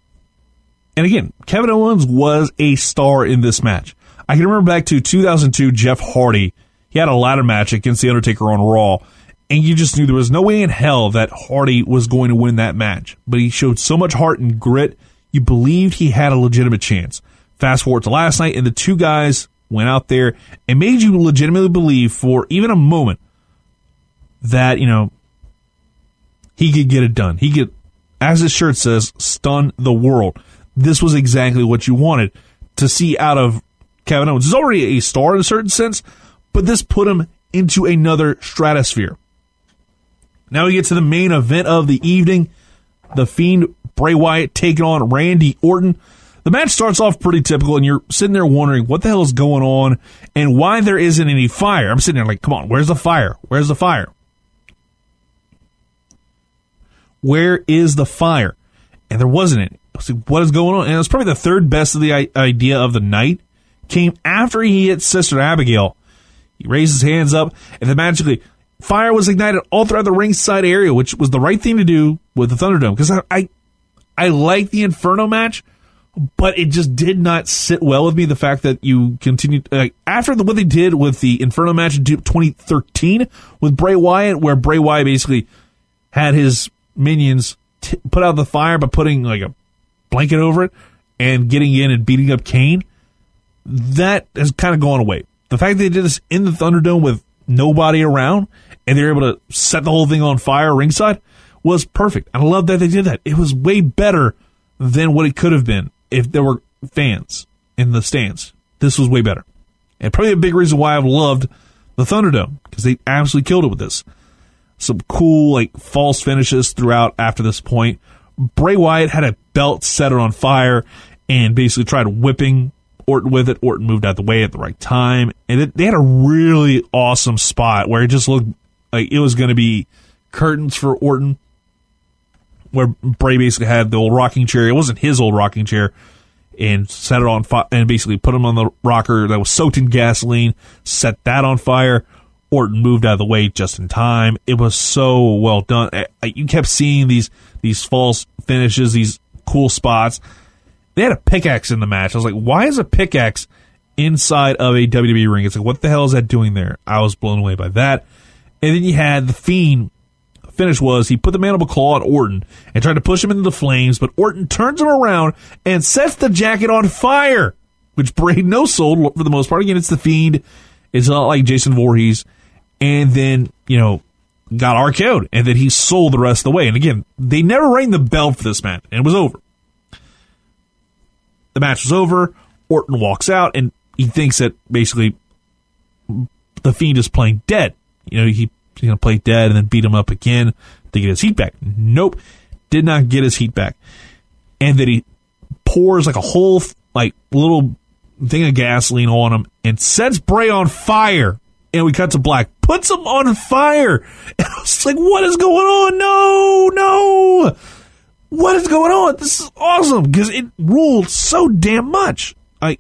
And again, Kevin Owens was a star in this match. I can remember back to two thousand two, Jeff Hardy. He had a ladder match against The Undertaker on Raw, and you just knew there was no way in hell that Hardy was going to win that match. But he showed so much heart and grit, you believed he had a legitimate chance. Fast forward to last night, and the two guys went out there and made you legitimately believe for even a moment that, you know, he could get it done. He could, as his shirt says, stun the world. This was exactly what you wanted to see out of Kevin Owens. He's already a star in a certain sense, but this put him into another stratosphere. Now we get to the main event of the evening. The Fiend, Bray Wyatt, taking on Randy Orton. The match starts off pretty typical, and you're sitting there wondering what the hell is going on and why there isn't any fire. I'm sitting there like, come on, where's the fire? Where's the fire? Where is the fire? And there wasn't any. I was like, what is going on? And it was probably the third best of the idea of the night. came after he hit Sister Abigail. He raised his hands up, and then magically, fire was ignited all throughout the ringside area, which was the right thing to do with the Thunderdome. Because I, I, I like the Inferno match, but it just did not sit well with me. The fact that you continued uh, after the, what they did with the Inferno match in twenty thirteen with Bray Wyatt, where Bray Wyatt basically had his minions t- put out the fire by putting like a blanket over it and getting in and beating up Kane. That has kind of gone away. The fact that they did this in the Thunderdome with nobody around and they were able to set the whole thing on fire ringside was perfect. I love that they did that. It was way better than what it could have been if there were fans in the stands. This was way better. And probably a big reason why I've loved the Thunderdome, because they absolutely killed it with this. Some cool, like, false finishes throughout after this point. Bray Wyatt had a belt, set it on fire, and basically tried whipping Orton with it. Orton moved out the way at the right time. And it, they had a really awesome spot where it just looked like it was going to be curtains for Orton, where Bray basically had the old rocking chair. It wasn't his old rocking chair, and set it on fire, and basically put him on the rocker that was soaked in gasoline, set that on fire. Orton moved out of the way just in time. It was so well done. You kept seeing these these false finishes, these cool spots. They had a pickaxe in the match. I was like, why is a pickaxe inside of a W W E ring? It's like, what the hell is that doing there? I was blown away by that. And then you had the Fiend. Finish was he put the mandible claw on Orton and tried to push him into the flames, but Orton turns him around and sets the jacket on fire, which Bray no sold for the most part. Again, it's the Fiend. It's not like Jason Voorhees. And then, you know, got R K O'd, and then he sold the rest of the way. And again, they never rang the bell for this match, and it was over. The match was over. Orton walks out, and he thinks that basically the Fiend is playing dead. You know, he he's going to play dead and then beat him up again to get his heat back. Nope. Did not get his heat back. And then he pours like a whole like little thing of gasoline on him and sets Bray on fire. And we cut to black. Puts him on fire. And I was like, what is going on? No, no. What is going on? This is awesome because it ruled so damn much. I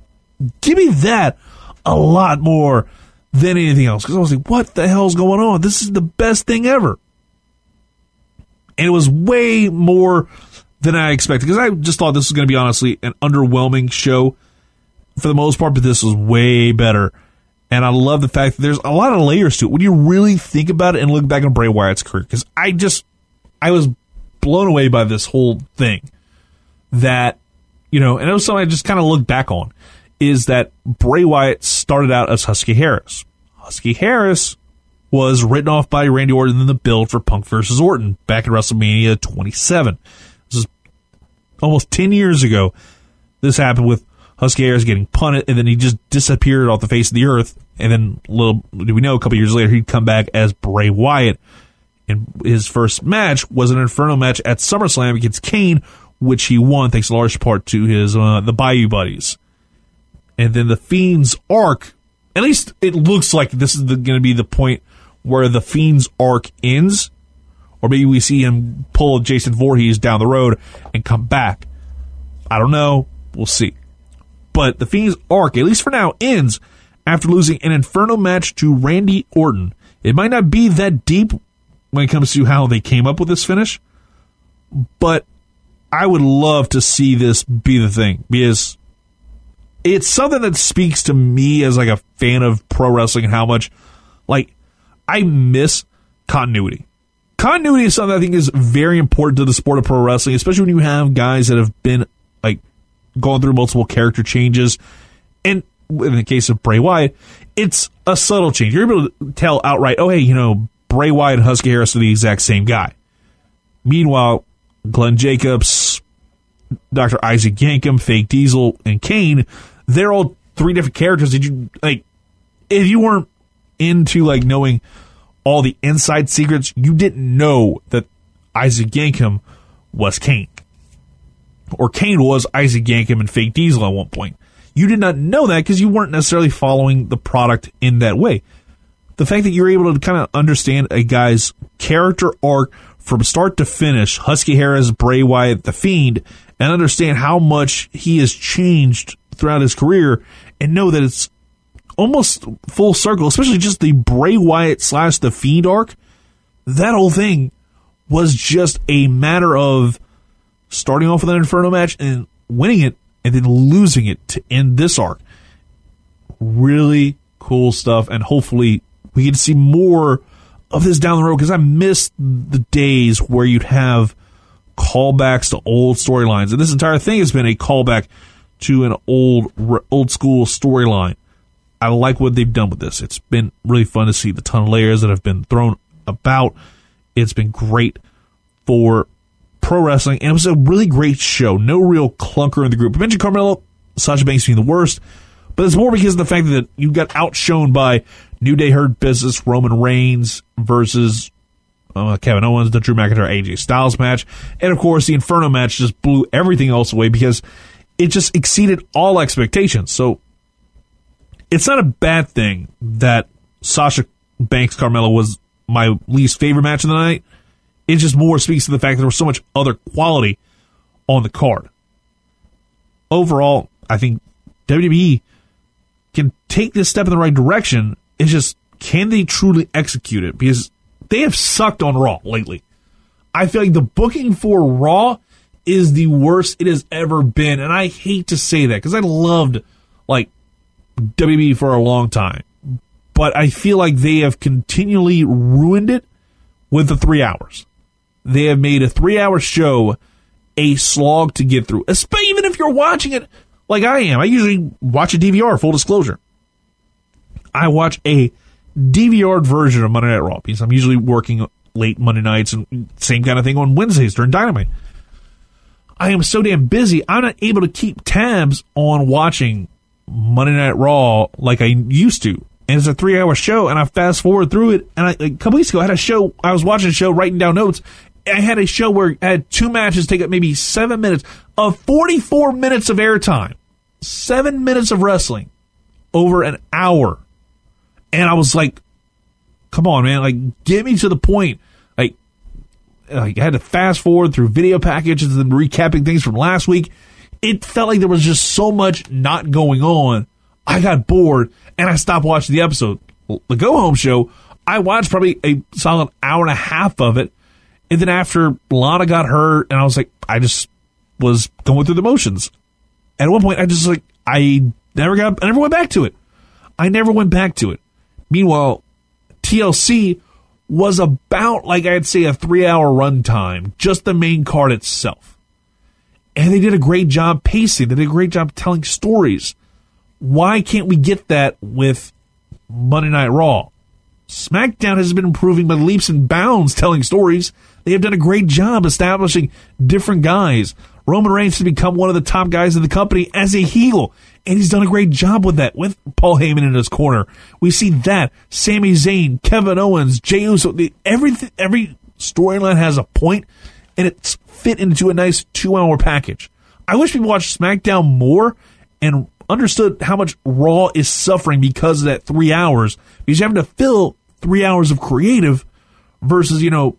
give me that a lot more than anything else, because I was like, what the hell's going on? This is the best thing ever. And it was way more than I expected, because I just thought this was going to be, honestly, an underwhelming show for the most part, but this was way better. And I love the fact that there's a lot of layers to it when you really think about it and look back on Bray Wyatt's career, because I just, I was blown away by this whole thing that, you know, and it was something I just kind of looked back on. Is that Bray Wyatt started out as Husky Harris. Husky Harris was written off by Randy Orton in the build for Punk versus Orton back at WrestleMania twenty-seven. This is almost ten years ago. This happened with Husky Harris getting punted, and then he just disappeared off the face of the earth. And then, little do we know, a couple years later, he'd come back as Bray Wyatt. And his first match was an Inferno match at SummerSlam against Kane, which he won thanks in large part to his uh, the Bayou Buddies. And then the Fiend's arc, at least it looks like this is going to be the point where the Fiend's arc ends. Or maybe we see him pull Jason Voorhees down the road and come back. I don't know. We'll see. But the Fiend's arc, at least for now, ends after losing an Inferno match to Randy Orton. It might not be that deep when it comes to how they came up with this finish, but I would love to see this be the thing, because it's something that speaks to me as like a fan of pro wrestling and how much, like, I miss continuity. Continuity is something I think is very important to the sport of pro wrestling, especially when you have guys that have been like going through multiple character changes. And in the case of Bray Wyatt, it's a subtle change. You're able to tell outright, oh, hey, you know, Bray Wyatt and Husky Harris are the exact same guy. Meanwhile, Glenn Jacobs, Doctor Isaac Yankem, Fake Diesel, and Kane, they're all three different characters. Did you, like, if you weren't into like knowing all the inside secrets, you didn't know that Isaac Yankem was Kane, or Kane was Isaac Yankem and Fake Diesel at one point. You did not know that because you weren't necessarily following the product in that way. The fact that you're able to kind of understand a guy's character arc from start to finish, Husky Harris, Bray Wyatt, The Fiend, and understand how much he has changed throughout his career and know that it's almost full circle, especially just the Bray Wyatt slash The Fiend arc. That whole thing was just a matter of starting off with an Inferno match and winning it and then losing it to end this arc. Really cool stuff, and hopefully we get to see more of this down the road, because I miss the days where you'd have callbacks to old storylines, and this entire thing has been a callback to an old old school storyline. I like what they've done with this. It's been really fun to see the ton of layers that have been thrown about. It's been great for pro wrestling, and it was a really great show. No real clunker in the group. I mentioned Carmella, Sasha Banks being the worst, but it's more because of the fact that you got outshone by New Day, Hurt Business, Roman Reigns versus uh, Kevin Owens, the Drew McIntyre, A J Styles match, and of course the Inferno match just blew everything else away because it just exceeded all expectations. So it's not a bad thing that Sasha Banks Carmella was my least favorite match of the night. It just more speaks to the fact that there was so much other quality on the card. Overall, I think W W E can take this step in the right direction. It's just, can they truly execute it? Because they have sucked on Raw lately. I feel like the booking for Raw is the worst it has ever been, and I hate to say that because I loved like W W E for a long time, but I feel like they have continually ruined it with the three hours. They have made a three-hour show a slog to get through, especially even if you're watching it like I am. I usually watch a D V R, full disclosure. I watch a D V R version of Monday Night Raw because I'm usually working late Monday nights and same kind of thing on Wednesdays during Dynamite. I am so damn busy, I'm not able to keep tabs on watching Monday Night Raw like I used to. And it's a three-hour show, and I fast-forward through it. And I, a couple weeks ago, I had a show. I was watching a show, writing down notes. I had a show where I had two matches take up maybe seven minutes of forty-four minutes of airtime. Seven minutes of wrestling over an hour. And I was like, come on, man. Like, get me to the point. Like, I had to fast-forward through video packages and recapping things from last week. It felt like there was just so much not going on. I got bored, and I stopped watching the episode. The go-home show, I watched probably a solid hour and a half of it, and then after Lana got hurt, and I was like, I just was going through the motions. And at one point, I just like, I never got, I never went back to it. I never went back to it. Meanwhile, T L C was about, like I'd say, a three-hour runtime, just the main card itself. And they did a great job pacing. They did a great job telling stories. Why can't we get that with Monday Night Raw? SmackDown has been improving by leaps and bounds telling stories. They have done a great job establishing different guys. Roman Reigns has become one of the top guys in the company as a heel, and he's done a great job with that with Paul Heyman in his corner. We see that. Sami Zayn, Kevin Owens, Jey Uso, every, every storyline has a point, and it's fit into a nice two-hour package. I wish we watched SmackDown more and understood how much Raw is suffering because of that three hours, because you're having to fill three hours of creative versus, you know,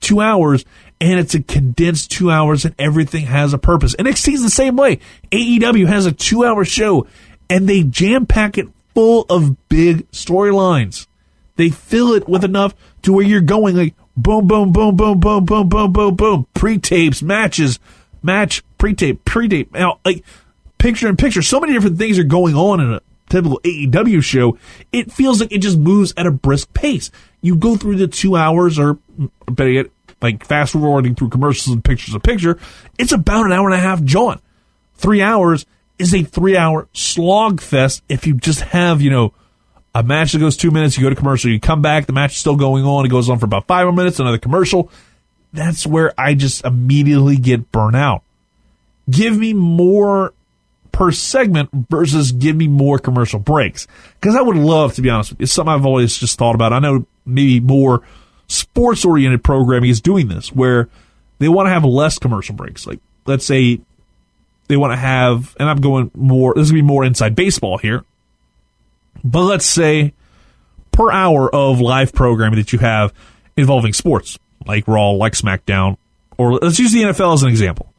two hours, and it's a condensed two hours, and everything has a purpose. And N X T's the same way. A E W has a two-hour show, and they jam-pack it full of big storylines. They fill it with enough to where you're going like boom, boom, boom, boom, boom, boom, boom, boom, boom, pre-tapes, matches, match, pre-tape, pre-tape, now, like, picture in picture. So many different things are going on in a typical A E W show. It feels like it just moves at a brisk pace. You go through the two hours, or better yet, like fast forwarding through commercials and pictures of picture. It's about an hour and a half jaunt. Three hours is a three hour slog fest. If you just have, you know, a match that goes two minutes, you go to commercial, you come back, the match is still going on. It goes on for about five more minutes, another commercial. That's where I just immediately get burnt out. Give me more per segment versus give me more commercial breaks. Because I would love, to be honest with you, it's something I've always just thought about. I know maybe more sports-oriented programming is doing this, where they want to have less commercial breaks. Like, let's say they want to have, and I'm going more, this is going to be more inside baseball here, but let's say per hour of live programming that you have involving sports, like Raw, like SmackDown, or let's use the N F L as an example.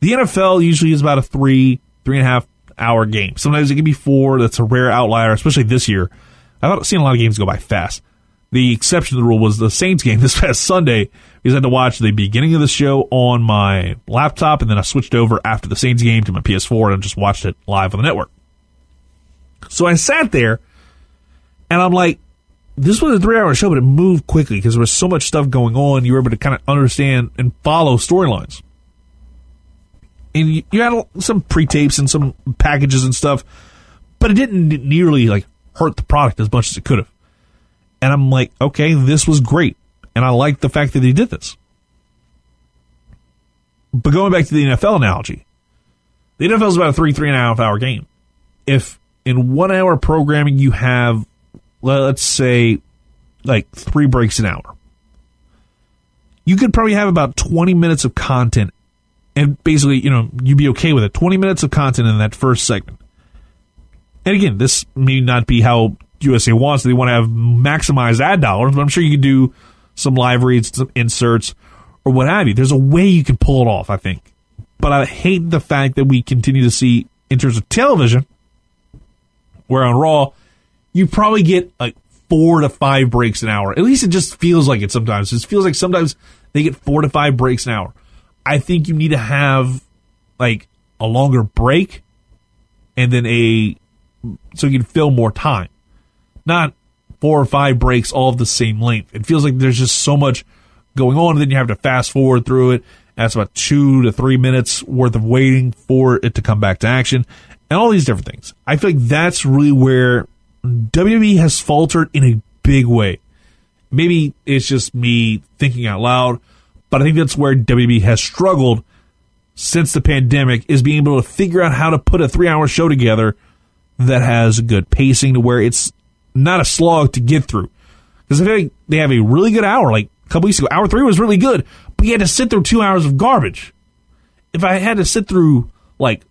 The N F L usually is about a three, three and a half hour game. Sometimes it can be four. That's a rare outlier, especially this year. I've seen a lot of games go by fast. The exception to the rule was the Saints game this past Sunday, because I had to watch the beginning of the show on my laptop, and then I switched over after the Saints game to my P S four and just watched it live on the network. So I sat there, and I'm like, this was a three-hour show, but it moved quickly because there was so much stuff going on. You were able to kind of understand and follow storylines. And you, you had some pre-tapes and some packages and stuff, but it didn't nearly like hurt the product as much as it could have. And I'm like, okay, this was great. And I like the fact that they did this. But going back to the N F L analogy, the N F L is about a three, three and a half hour game. If in one hour programming you have, let's say, like three breaks an hour, you could probably have about twenty minutes of content. And basically, you know, you'd be okay with it. twenty minutes of content in that first segment. And again, this may not be how U S A wants it. They want to have maximized ad dollars, but I'm sure you can do some live reads, some inserts, or what have you. There's a way you can pull it off, I think. But I hate the fact that we continue to see, in terms of television, where on Raw, you probably get like four to five breaks an hour. At least it just feels like it sometimes. It feels like sometimes they get four to five breaks an hour. I think you need to have like a longer break and then a, so you can fill more time. Not four or five breaks all of the same length. It feels like there's just so much going on, and then you have to fast forward through it. That's about two to three minutes worth of waiting for it to come back to action and all these different things. I feel like that's really where W W E has faltered in a big way. Maybe it's just me thinking out loud, but I think that's where W W E has struggled since the pandemic, is being able to figure out how to put a three-hour show together that has good pacing to where it's not a slog to get through. Because I feel like they have a really good hour. Like a couple weeks ago, hour three was really good, but you had to sit through two hours of garbage. If I had to sit through, like,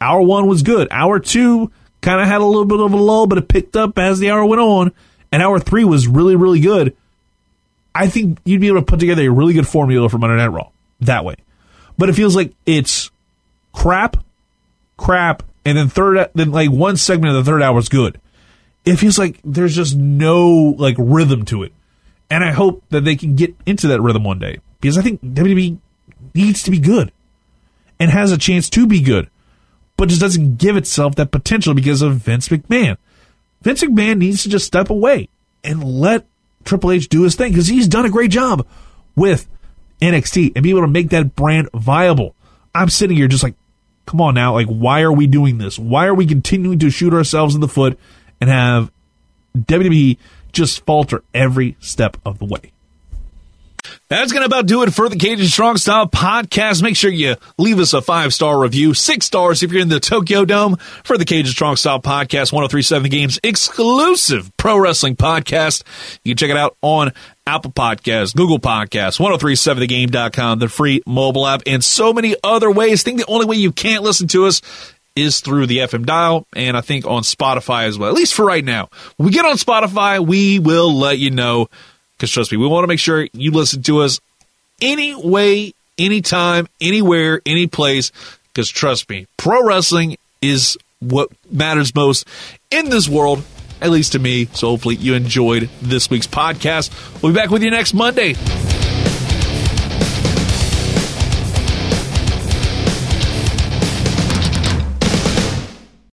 hour one was good. Hour two kind of had a little bit of a lull, but it picked up as the hour went on. And hour three was really, really good. I think you'd be able to put together a really good formula for Monday Night Raw that way. But it feels like it's crap, crap, and then third, then like one segment of the third hour is good. It feels like there's just no like rhythm to it. And I hope that they can get into that rhythm one day, because I think W W E needs to be good and has a chance to be good, but just doesn't give itself that potential because of Vince McMahon. Vince McMahon needs to just step away and let Triple H do his thing, because he's done a great job with N X T and be able to make that brand viable. I'm sitting here just like, come on now, like, why are we doing this? Why are we continuing to shoot ourselves in the foot and have W W E just falter every step of the way? That's going to about do it for the Cajun Strong Style Podcast. Make sure you leave us a five-star review, six stars if you're in the Tokyo Dome, for the Cajun Strong Style Podcast, one oh three point seven The Game's exclusive pro wrestling podcast. You can check it out on Apple Podcasts, Google Podcasts, one oh three seven the game dot com, the free mobile app, and so many other ways. I think the only way you can't listen to us is through the F M dial, and I think on Spotify as well, at least for right now. When we get on Spotify, we will let you know. Because trust me, we want to make sure you listen to us any way, anytime, anywhere, any place. Because trust me, pro wrestling is what matters most in this world, at least to me. So hopefully you enjoyed this week's podcast. We'll be back with you next Monday.